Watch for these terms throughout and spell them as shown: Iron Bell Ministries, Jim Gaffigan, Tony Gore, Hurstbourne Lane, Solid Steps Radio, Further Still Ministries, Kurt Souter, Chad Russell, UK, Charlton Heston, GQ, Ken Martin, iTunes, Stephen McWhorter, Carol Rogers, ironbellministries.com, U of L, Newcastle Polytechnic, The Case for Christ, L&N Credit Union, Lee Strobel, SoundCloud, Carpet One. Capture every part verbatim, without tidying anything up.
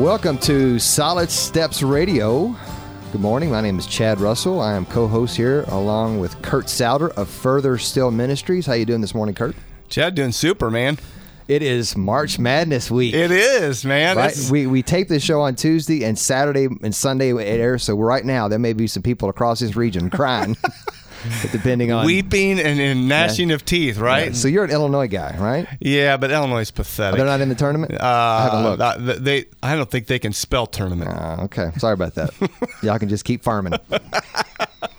Welcome to Solid Steps Radio. Good morning. My name is Chad Russell. I am co-host here along with Kurt Souter of Further Still Ministries. How you doing this morning, Kurt? Chad, doing super, man. It is March Madness week. It is, man. Right? We we tape this show on Tuesday, and Saturday and Sunday it airs. So right now there may be some people across this region crying, depending on weeping and, and gnashing yeah. of teeth. Right. Yeah. So you're an Illinois guy, right? Yeah, but Illinois is pathetic. They're not in the tournament. Uh, I haven't looked. They, I don't think they can spell tournament. Uh, okay, sorry about that. Y'all can just keep farming.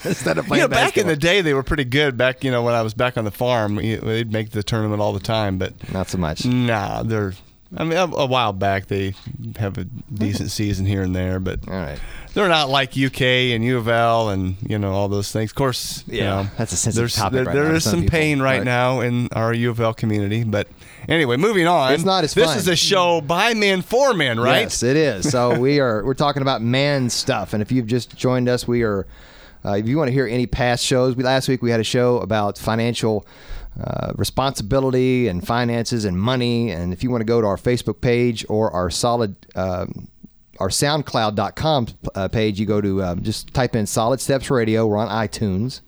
Instead of playing, you know, back in the day, they were pretty good. Back, you know, when I was back on the farm, they'd make the tournament all the time, but not so much. Nah, they're. I mean, a, a while back, they have a decent season here and there, but all right. They're not like U K and U of L and you know all those things. Of course, yeah, you know, that's a sensitive topic. There, right there now is some, some pain right, right now in our U of L community, but anyway, moving on. It's not as fun. This is a show by men for men, right? Yes, it is. So we are we're talking about man stuff, and if you've just joined us, we are. Uh, if you want to hear any past shows, we, last week we had a show about financial uh, responsibility and finances and money. And if you want to go to our Facebook page or our solid, um, our soundcloud dot com uh, page, you go to um, just type in Solid Steps Radio. We're on iTunes,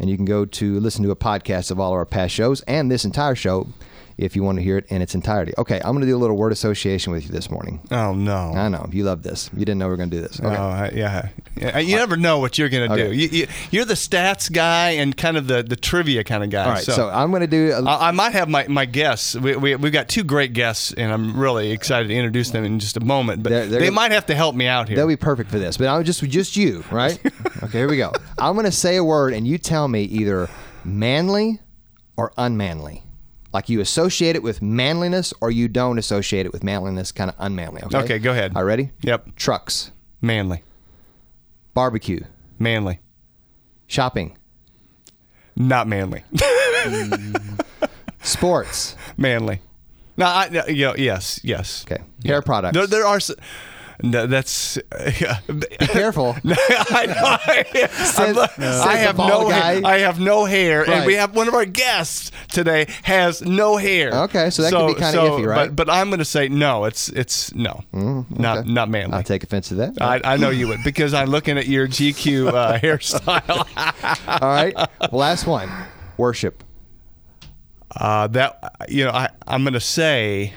and you can go to listen to a podcast of all of our past shows and this entire show if you want to hear it in its entirety. Okay, I'm going to do a little word association with you this morning. Oh, no. I know. You love this. You didn't know we were going to do this. Okay. Oh, I, yeah. You never know what you're going to okay. do. You, you, you're the stats guy and kind of the, the trivia kind of guy. All right, so, so I'm going to do... A, I, I might have my, my guests. We, we, we've got two great guests, and I'm really excited to introduce them in just a moment, but they're, they're they gonna, might have to help me out here. They'll be perfect for this, but I'm just, just you, right? Okay, here we go. I'm going to say a word, and you tell me either manly or unmanly. Like you associate it with manliness or you don't associate it with manliness, kind of unmanly. Okay, okay, go ahead. Are you ready? Yep. Trucks. Manly. Barbecue. Manly. Shopping. Not manly. Sports. Manly. No, I, no, you know, yes, yes. Okay. Hair yeah. products. There, there are... No, that's... Yeah. Be careful. I know. I, Says, no. I, have no hair, I have no hair. Right. And we have one of our guests today has no hair. Okay, so that so, could be kind of so, iffy, right? But, but I'm going to say no. It's it's no. Mm, okay. Not not manly. I'll take offense to that. I, I know you would, because I'm looking at your G Q uh, hairstyle. All right. Last one. Worship. Uh, that, you know, I, I'm going to say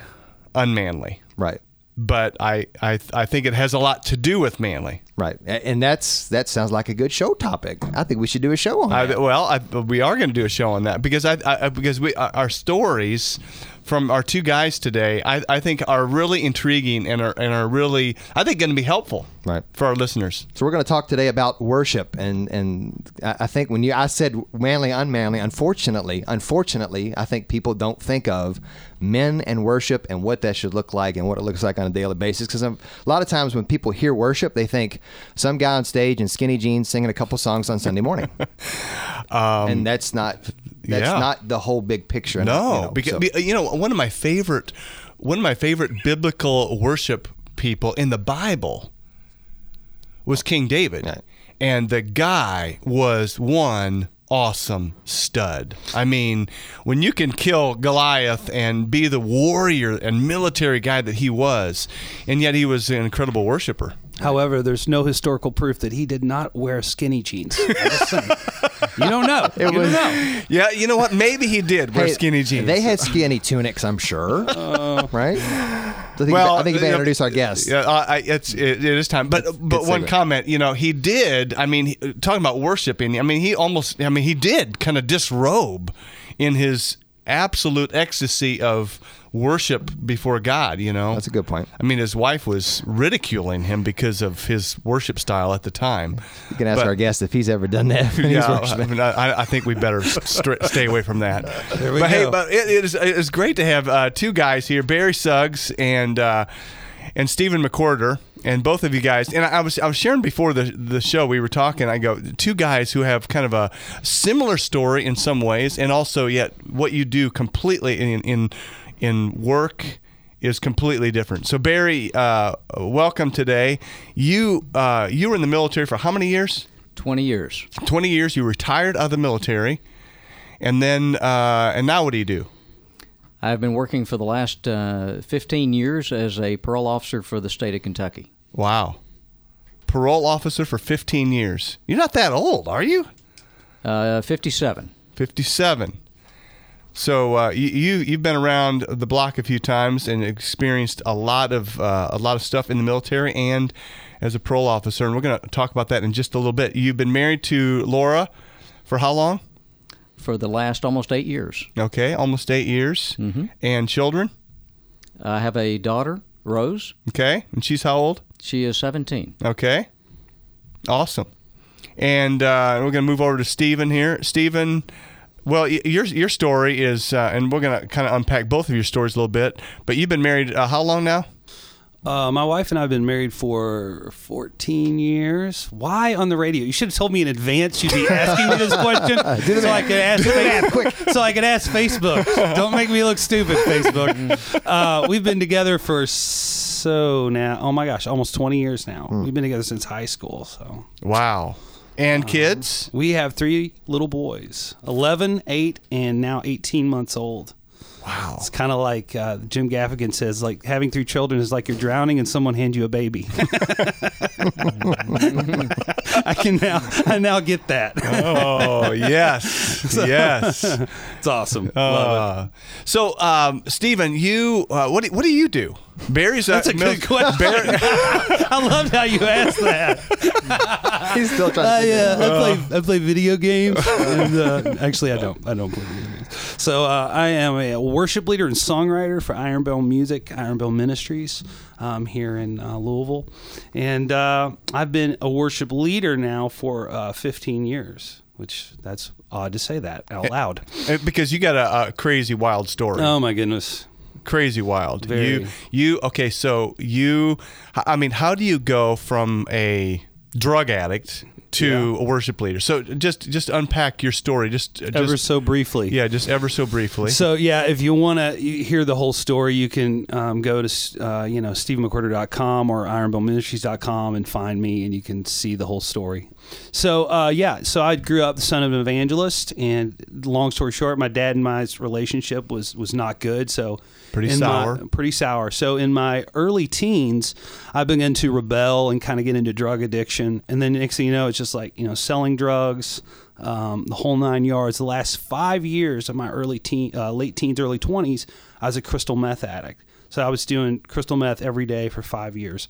unmanly. Right. But I, I I think it has a lot to do with manly. Right. And that's that sounds like a good show topic. I think we should do a show on that. I, well, I, we are going to do a show on that because I, I because we our stories from our two guys today, I, I think are really intriguing and are and are really, I think, going to be helpful right. for our listeners. So we're going to talk today about worship. And, and I think when you I said manly, unmanly, unfortunately, unfortunately, I think people don't think of men and worship and what that should look like and what it looks like on a daily basis. Because a lot of times when people hear worship, they think some guy on stage in skinny jeans singing a couple songs on Sunday morning. um, and that's not that's yeah. not the whole big picture. No, you know, because so. you know one of my favorite one of my favorite biblical worship people in the Bible was King David, right. and the guy was one awesome stud. I mean, when you can kill Goliath and be the warrior and military guy that he was, and yet he was an incredible worshiper. However, there's no historical proof that he did not wear skinny jeans. You don't know. It you was, don't know. Yeah, you know what? Maybe he did wear hey, skinny jeans. They had skinny tunics, I'm sure. Uh, right? I think well, I think you better introduce our guest. Yeah, uh, it's it, it is time. But it's, but it's one comment, you know, he did. I mean, he, talking about worshiping. I mean, he almost. I mean, he did kind of disrobe in his absolute ecstasy of worship before God, you know? That's a good point. I mean, his wife was ridiculing him because of his worship style at the time. You can ask but, our guest if he's ever done that. Yeah, I, mean, I, I think we better st- stay away from that. There we but go. Hey, but it, it is, it's great to have uh, two guys here, Barry Suggs and uh, and Stephen McWhorter, and both of you guys. And I, I was I was sharing before the the show, we were talking, I go, two guys who have kind of a similar story in some ways, and also yet what you do completely in in in work is completely different. So Barry, uh, welcome today. You uh, you were in the military for how many years? Twenty years. Twenty years. You retired out of the military, and then uh, and now what do you do? I've been working for the last uh, fifteen years as a parole officer for the state of Kentucky. Wow. Parole officer for fifteen years. You're not that old, are you? Uh, fifty-seven. fifty-seven. So uh, you, you you've been around the block a few times and experienced a lot of uh, a lot of stuff in the military and as a parole officer, and we're going to talk about that in just a little bit. You've been married to Laura for how long? For the last almost eight years. Okay, almost eight years. Mm-hmm. And children? I have a daughter, Rose. Okay, and she's how old? She is seventeen. Okay, awesome. And uh, we're going to move over to Stephen here. Stephen. Well, your your story is, uh, and we're going to kind of unpack both of your stories a little bit, but you've been married uh, how long now? Uh, my wife and I have been married for fourteen years. Why on the radio? You should have told me in advance you'd be asking me this question so, I could ask face- quick. so I could ask Facebook. Don't make me look stupid, Facebook. Uh, we've been together for so now, oh my gosh, almost twenty years now. Mm. We've been together since high school. So wow. And kids? Um, we have three little boys, eleven, eight, and now eighteen months old. Wow. It's kind of like uh, Jim Gaffigan says, like having three children is like you're drowning and someone hands you a baby. I can now I now get that. Oh, yes. So, yes. It's awesome. Uh, Love it. So, um, Stephen, you, uh, what, do, what do you do? Barry's That's a, a good mil- question. Barry- I loved how you asked that. He's still trying to uh, yeah, I play I play video games. And, uh, actually, I don't. I don't play video games. So uh, I am a worship leader and songwriter for Iron Bell Music, Iron Bell Ministries, um, here in uh, Louisville. And uh, I've been a worship leader now for uh, fifteen years, which that's odd to say that out loud. It, because you got a, a crazy, wild story. Oh, my goodness. Crazy wild. Very. You, you, okay, so you, I mean, how do you go from a drug addict to yeah. a worship leader? So just, just unpack your story. Just, just ever so briefly. Yeah, just ever so briefly. So, yeah, if you want to hear the whole story, you can um, go to, uh, you know, stephen mcwhorter dot com or iron bell ministries dot com and find me, and you can see the whole story. So, uh, yeah, so I grew up the son of an evangelist, and long story short, my dad and my relationship was, was not good. So pretty sour. My, pretty sour. So in my early teens, I began to rebel and kind of get into drug addiction. And then next thing you know, it's just like, you know, selling drugs, um, the whole nine yards. The last five years of my early teen, uh, late teens, early twenties, I was a crystal meth addict. So I was doing crystal meth every day for five years.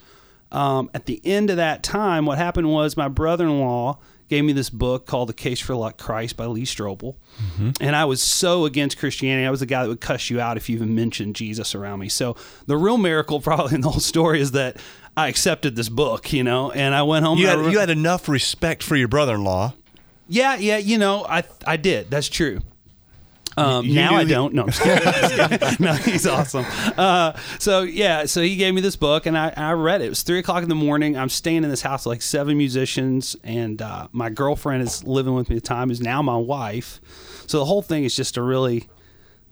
Um, at the end of that time, what happened was my brother-in-law gave me this book called The Case for Christ by Lee Strobel. Mm-hmm. And I was so against Christianity. I was the guy that would cuss you out if you even mentioned Jesus around me. So the real miracle probably in the whole story is that I accepted this book, you know, and I went home. You, had, re- you had enough respect for your brother-in-law. Yeah, yeah, you know, I I did. That's true. Um, now I don't. No, I'm just kidding. No, he's awesome. Uh, so, yeah, so he gave me this book, and I, I read it. It was three o'clock in the morning. I'm staying in this house with like seven musicians, and uh, my girlfriend is living with me at the time, is now my wife. So the whole thing is just a really,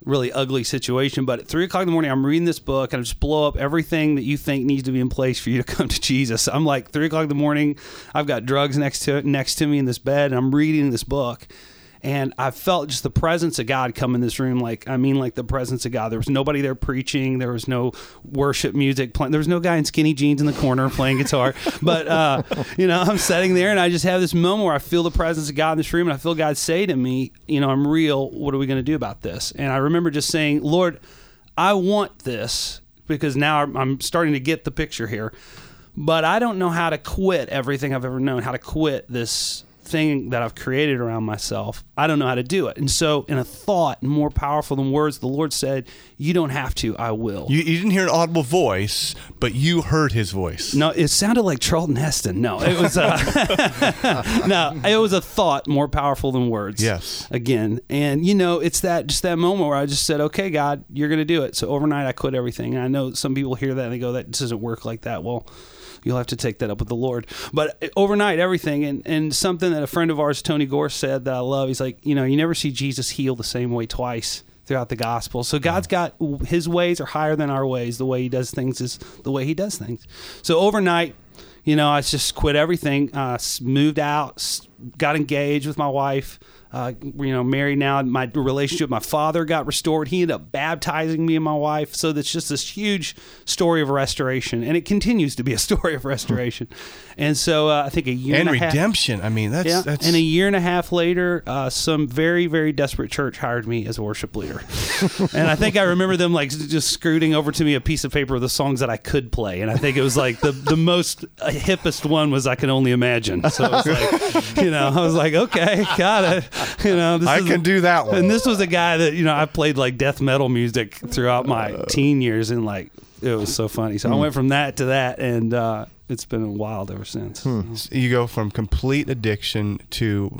really ugly situation. But at three o'clock in the morning, I'm reading this book, and I just blow up everything that you think needs to be in place for you to come to Jesus. I'm like, three o'clock in the morning, I've got drugs next to next to me in this bed, and I'm reading this book. And I felt just the presence of God come in this room. Like, I mean, like the presence of God. There was nobody there preaching. There was no worship music playing. There was no guy in skinny jeans in the corner playing guitar. But, uh, you know, I'm sitting there and I just have this moment where I feel the presence of God in this room. And I feel God say to me, you know, I'm real. What are we going to do about this? And I remember just saying, Lord, I want this, because now I'm starting to get the picture here. But I don't know how to quit everything I've ever known, how to quit this thing that I've created around myself. I don't know how to do it. And so in a thought more powerful than words, the Lord said, you don't have to, I will. You, you didn't hear an audible voice, but you heard his voice. No, it sounded like Charlton Heston. No, it was uh, no, it was a thought more powerful than words. Yes. Again. And you know, it's that just that moment where I just said, okay, God, you're going to do it. So overnight I quit everything. And I know some people hear that and they go, that doesn't work like that. Well, you'll have to take that up with the Lord. But overnight, everything, and, and something that a friend of ours, Tony Gore, said that I love, he's like, you know, you never see Jesus heal the same way twice throughout the gospel. So God's got, his ways are higher than our ways. The way he does things is the way he does things. So overnight, you know, I just quit everything, uh, moved out, got engaged with my wife, uh, you know, married now. My relationship with my father got restored. He ended up baptizing me and my wife. So that's just this huge story of restoration, and it continues to be a story of restoration. And so uh, I think a year and, and a half. And redemption. I mean, that's, yeah, that's... And a year and a half later, uh, some very, very desperate church hired me as a worship leader. And I think I remember them like just scooting over to me a piece of paper of the songs that I could play. And I think it was like the, the most uh, hippest one was I Can Only Imagine. So it was like, you know, I was like, okay, got it. You know, this I is, can do that one. And this was a guy that, you know, I played like death metal music throughout my uh, teen years, and like, it was so funny. So hmm. I went from that to that, and uh, it's been wild ever since. Hmm. So you go from complete addiction to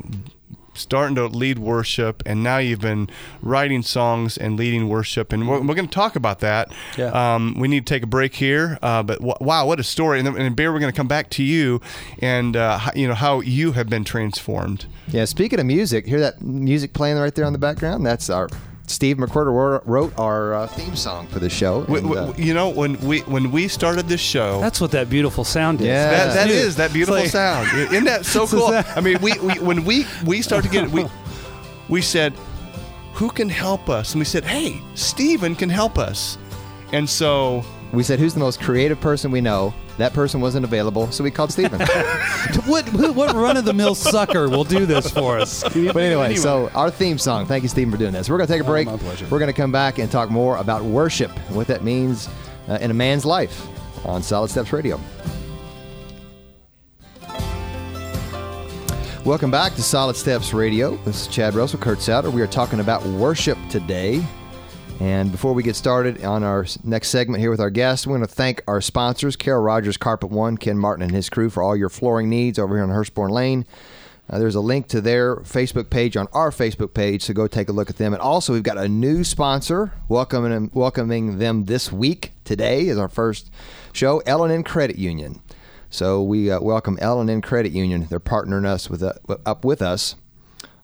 starting to lead worship, and now you've been writing songs and leading worship, and we're, we're going to talk about that. Yeah. Um, we need to take a break here, uh, but w- wow, what a story. And, and Bear, we're going to come back to you and uh, how, you know, how you have been transformed. Yeah, speaking of music, hear that music playing right there on the background? That's our... Steve McWhorter wrote our uh, theme song for the show. And, uh, you know, when we when we started this show... That's what that beautiful sound is. Yeah. That, that is, that beautiful like, sound. Isn't that so cool? That. I mean, we, we when we, we started to get it, we, we said, who can help us? And we said, hey, Stephen can help us. And so... We said, who's the most creative person we know? That person wasn't available, so we called Stephen. what what run-of-the-mill sucker will do this for us? But anyway, anyway, so our theme song. Thank you, Stephen, for doing this. We're going to take a break. Oh, my pleasure. We're going to come back and talk more about worship, what that means uh, in a man's life on Solid Steps Radio. Welcome back to Solid Steps Radio. This is Chad Russell, Kurt Souter. We are talking about worship today. And before we get started on our next segment here with our guests, we're going to thank our sponsors, Carol Rogers, Carpet One, Ken Martin, and his crew for all your flooring needs over here on Hurstbourne Lane. Uh, there's a link to their Facebook page on our Facebook page, so go take a look at them. And also, we've got a new sponsor welcoming, welcoming them this week. Today is our first show, L and N Credit Union. So we uh, welcome L and N Credit Union. They're partnering us with uh, up with us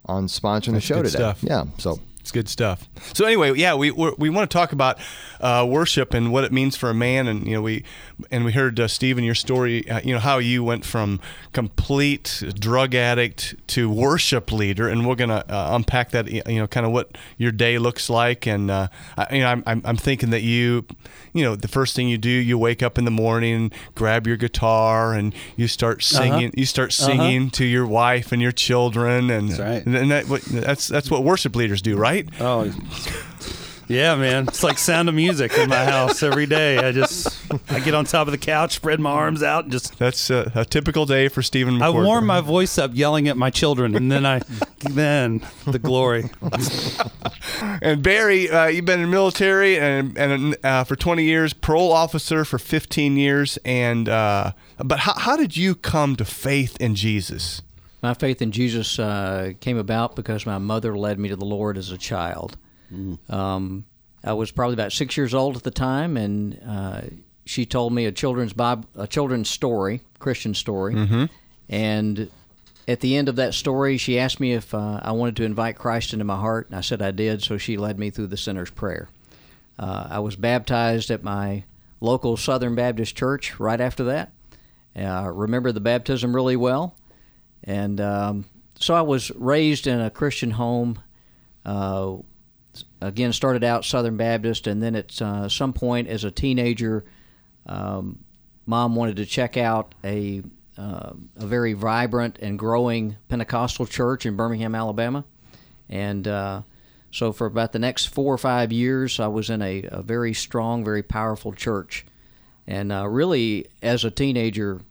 on sponsoring That's the show good today. Stuff. Yeah, so... It's good stuff. So anyway, yeah, we we're, we want to talk about uh, worship and what it means for a man, and you know we and we heard uh, Stephen, your story, uh, you know how you went from complete drug addict to worship leader, and we're gonna uh, unpack that, you know, kind of what your day looks like, and uh, I, you know I'm I'm thinking that you, you know, the first thing you do, you wake up in the morning, grab your guitar, and you start singing, uh-huh. you start singing uh-huh. to your wife and your children, and that's right. and that, that's that's what worship leaders do, right? Oh, yeah, man. It's like Sound of Music in my house every day. I just, I get on top of the couch, spread my arms out, and just... That's a, a typical day for Stephen McWhorter. I warm my voice up yelling at my children, and then I, then the glory. And Barry, uh, you've been in the military and and uh, for twenty years, parole officer for fifteen years, and uh, but how, how did you come to faith in Jesus? My faith in Jesus uh, came about because my mother led me to the Lord as a child. Mm. Um, I was probably about six years old at the time, and uh, she told me a children's Bible, a children's story, Christian story. Mm-hmm. And at the end of that story, she asked me if uh, I wanted to invite Christ into my heart, and I said I did, so she led me through the sinner's prayer. Uh, I was baptized at my local Southern Baptist church right after that. Uh, I remember the baptism really well. And um, so I was raised in a Christian home, uh, again, started out Southern Baptist, and then at uh, some point as a teenager, um, Mom wanted to check out a, uh, a very vibrant and growing Pentecostal church in Birmingham, Alabama. And uh, so for about the next four or five years, I was in a, a very strong, very powerful church. And uh, really, as a teenager,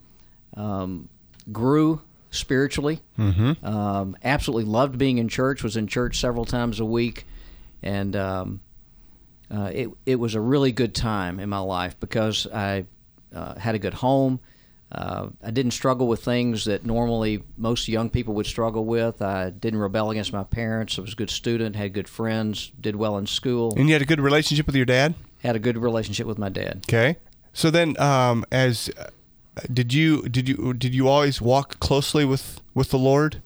um, grew spiritually. Mm-hmm. Um, absolutely loved being in church, was in church several times a week, and um, uh, it it was a really good time in my life because I uh, had a good home. Uh, I didn't struggle with things that normally most young people would struggle with. I didn't rebel against my parents. I was a good student, had good friends, did well in school. And you had a good relationship with your dad? Had a good relationship with my dad. Okay. So then um, as... Did you did you did you always walk closely with, with the Lord?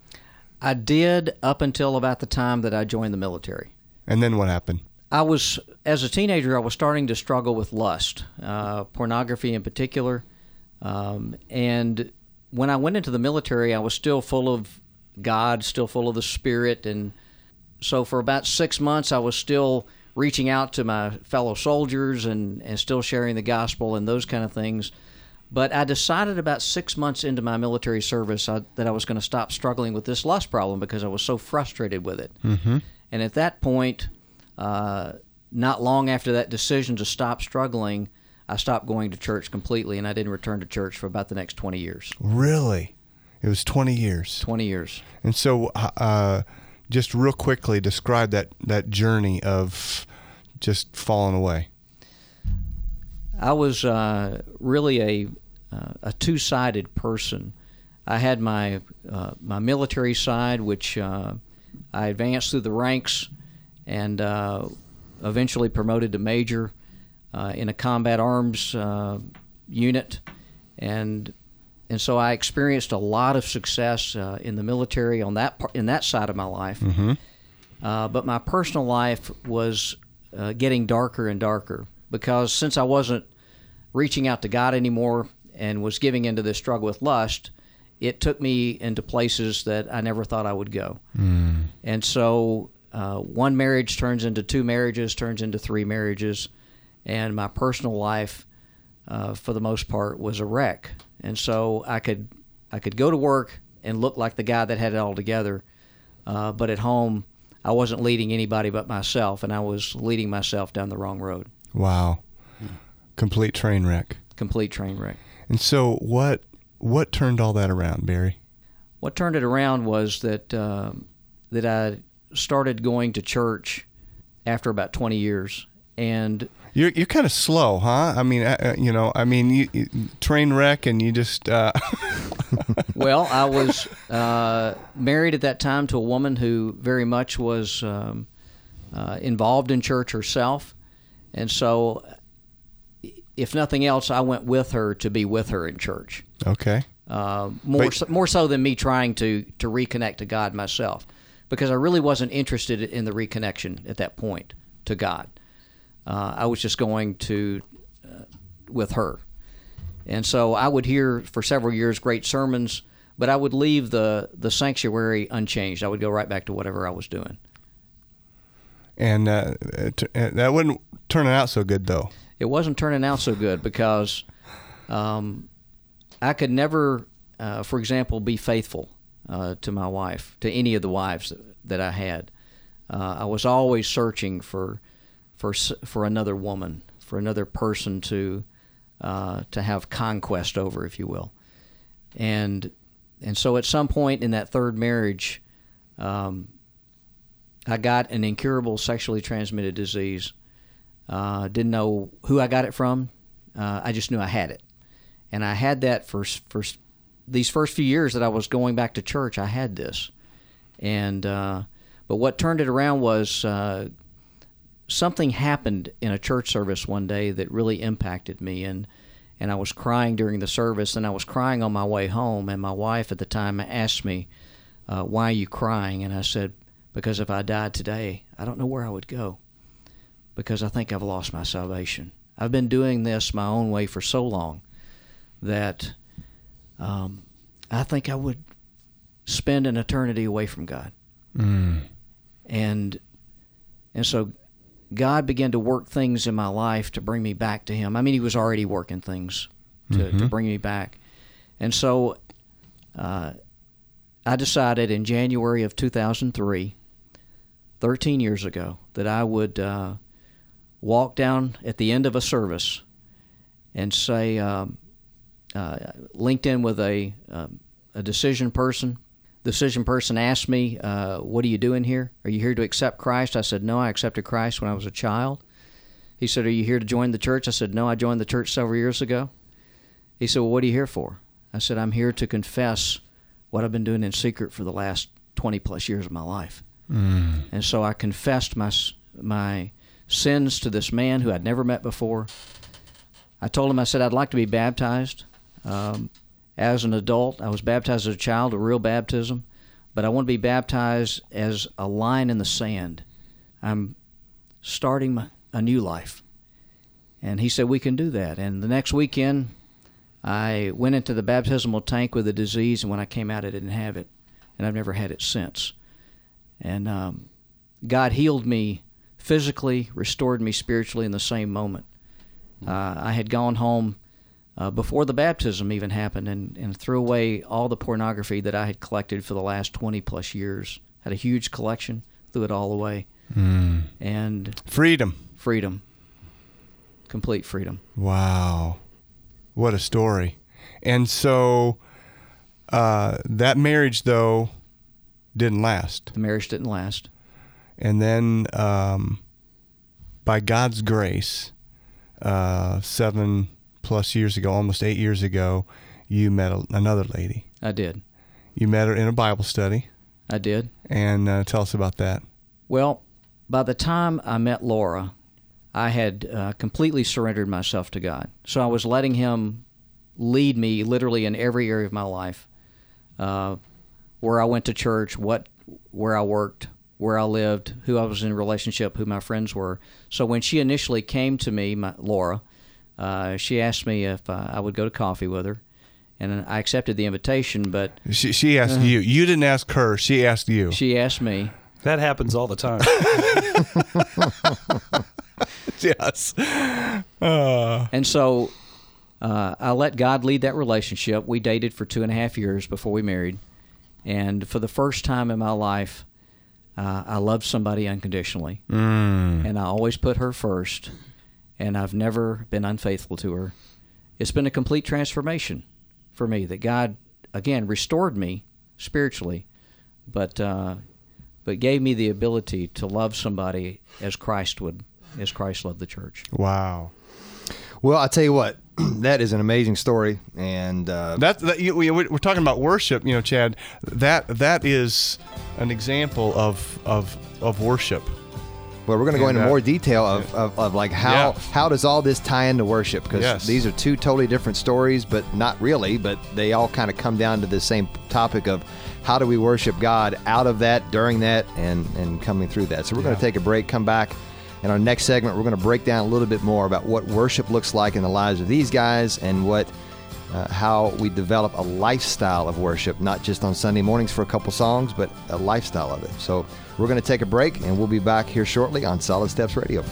I did up until about the time that I joined the military. And then what happened? I was as a teenager. I was starting to struggle with lust, uh, pornography in particular. Um, and when I went into the military, I was still full of God, still full of the Spirit. And so for about six months, I was still reaching out to my fellow soldiers and, and still sharing the gospel and those kind of things. But I decided about six months into my military service I, that I was going to stop struggling with this lust problem because I was so frustrated with it. Mm-hmm. And at that point, uh, not long after that decision to stop struggling, I stopped going to church completely, and I didn't return to church for about the next twenty years. Really? It was twenty years? twenty years. And so uh, just real quickly, describe that, that journey of just falling away. I was uh, really a uh, a two-sided person. I had my uh, my military side, which uh, I advanced through the ranks and uh, eventually promoted to major uh, in a combat arms uh, unit, and and so I experienced a lot of success uh, in the military on that par- in that side of my life. Mm-hmm. Uh, but my personal life was uh, getting darker and darker. Because since I wasn't reaching out to God anymore and was giving into this struggle with lust, it took me into places that I never thought I would go. Mm. And so uh, one marriage turns into two marriages, turns into three marriages, and my personal life, uh, for the most part, was a wreck. And so I could I could go to work and look like the guy that had it all together, uh, but at home I wasn't leading anybody but myself, and I was leading myself down the wrong road. Wow. Complete train wreck. Complete train wreck. And so what what turned all that around, Barry? What turned it around was that uh, that I started going to church after about twenty years. And you're you're kind of slow, huh? I mean, uh, you know, I mean, you, you, train wreck and you just uh... Well, I was uh, married at that time to a woman who very much was um, uh, involved in church herself. And so, if nothing else, I went with her to be with her in church. Okay. Uh, more but, so, more so than me trying to, to reconnect to God myself, because I really wasn't interested in the reconnection at that point to God. Uh, I was just going to uh, with her. And so I would hear for several years great sermons, but I would leave the, the sanctuary unchanged. I would go right back to whatever I was doing. And uh, that wouldn't... turning out so good though. It wasn't turning out so good because um, I could never, uh, for example, be faithful uh, to my wife, to any of the wives that, that I had. Uh, I was always searching for for for another woman, for another person to uh, to have conquest over, if you will. And and so at some point in that third marriage, um, I got an incurable sexually transmitted disease. Uh, didn't know who I got it from. Uh, I just knew I had it. And I had that for, for these first few years that I was going back to church, I had this. And uh, but what turned it around was uh, something happened in a church service one day that really impacted me. And, and I was crying during the service, and I was crying on my way home. And my wife at the time asked me, uh, why are you crying? And I said, because if I died today, I don't know where I would go. Because I think I've lost my salvation. I've been doing this my own way for so long that um, I think I would spend an eternity away from God. Mm. And and so God began to work things in my life to bring me back to Him. I mean, He was already working things to, mm-hmm. to bring me back. And so uh, I decided in January of two thousand three, thirteen years ago, that I would... Uh, walk down at the end of a service and say, um, uh, linked in with a uh, a decision person. Decision person asked me, uh, what are you doing here? Are you here to accept Christ? I said, no, I accepted Christ when I was a child. He said, are you here to join the church? I said, no, I joined the church several years ago. He said, well, what are you here for? I said, I'm here to confess what I've been doing in secret for the last twenty plus years of my life. Mm. And so I confessed my my... sins to this man who I'd never met before. I told him, I said, I'd like to be baptized um, as an adult. I was baptized as a child, a real baptism, but I want to be baptized as a line in the sand. I'm starting my, a new life. And he said, we can do that. And the next weekend, I went into the baptismal tank with the disease, and when I came out, I didn't have it. and I've never had it since. And um, God healed me physically, restored me spiritually in the same moment. Uh, I had gone home uh, before the baptism even happened and, and threw away all the pornography that I had collected for the last twenty plus years. Had a huge collection, threw it all away. Mm. And freedom. Freedom. Complete freedom. Wow. What a story. And so uh, that marriage, though, didn't last. The marriage didn't last. And then um, by God's grace, uh, seven plus years ago, almost eight years ago, you met a, another lady. I did. You met her in a Bible study. I did. And uh, tell us about that. Well, by the time I met Laura, I had uh, completely surrendered myself to God. So I was letting Him lead me literally in every area of my life, uh, where I went to church, what, where I worked, where I lived, who I was in relationship, who my friends were. So when she initially came to me, my, Laura, uh, she asked me if uh, I would go to coffee with her, and I accepted the invitation. But she, she asked uh, you. You didn't ask her. She asked you. She asked me. That happens all the time. Yes. Uh. And so uh, I let God lead that relationship. We dated for two and a half years before we married. And for the first time in my life, uh, I loved somebody unconditionally. Mm. And I always put her first. And I've never been unfaithful to her. It's been a complete transformation for me that God, again, restored me spiritually. But... Uh, but gave me the ability to love somebody as Christ would, as Christ loved the church. Wow. Well, I tell you what, that is an amazing story, and uh, that, that you, we, we're talking about worship, you know, Chad. That that is an example of of, of worship. Well, we're going to go into uh, more detail of, yeah. of, of like how yeah. how does all this tie into worship? Because yes. these are two totally different stories, but not really. But they all kind of come down to the same topic of. How do we worship God out of that, during that, and, and coming through that? So we're yeah. going to take a break, come back. In our next segment, we're going to break down a little bit more about what worship looks like in the lives of these guys and what uh, how we develop a lifestyle of worship, not just on Sunday mornings for a couple songs, but a lifestyle of it. So we're going to take a break, and we'll be back here shortly on Solid Steps Radio.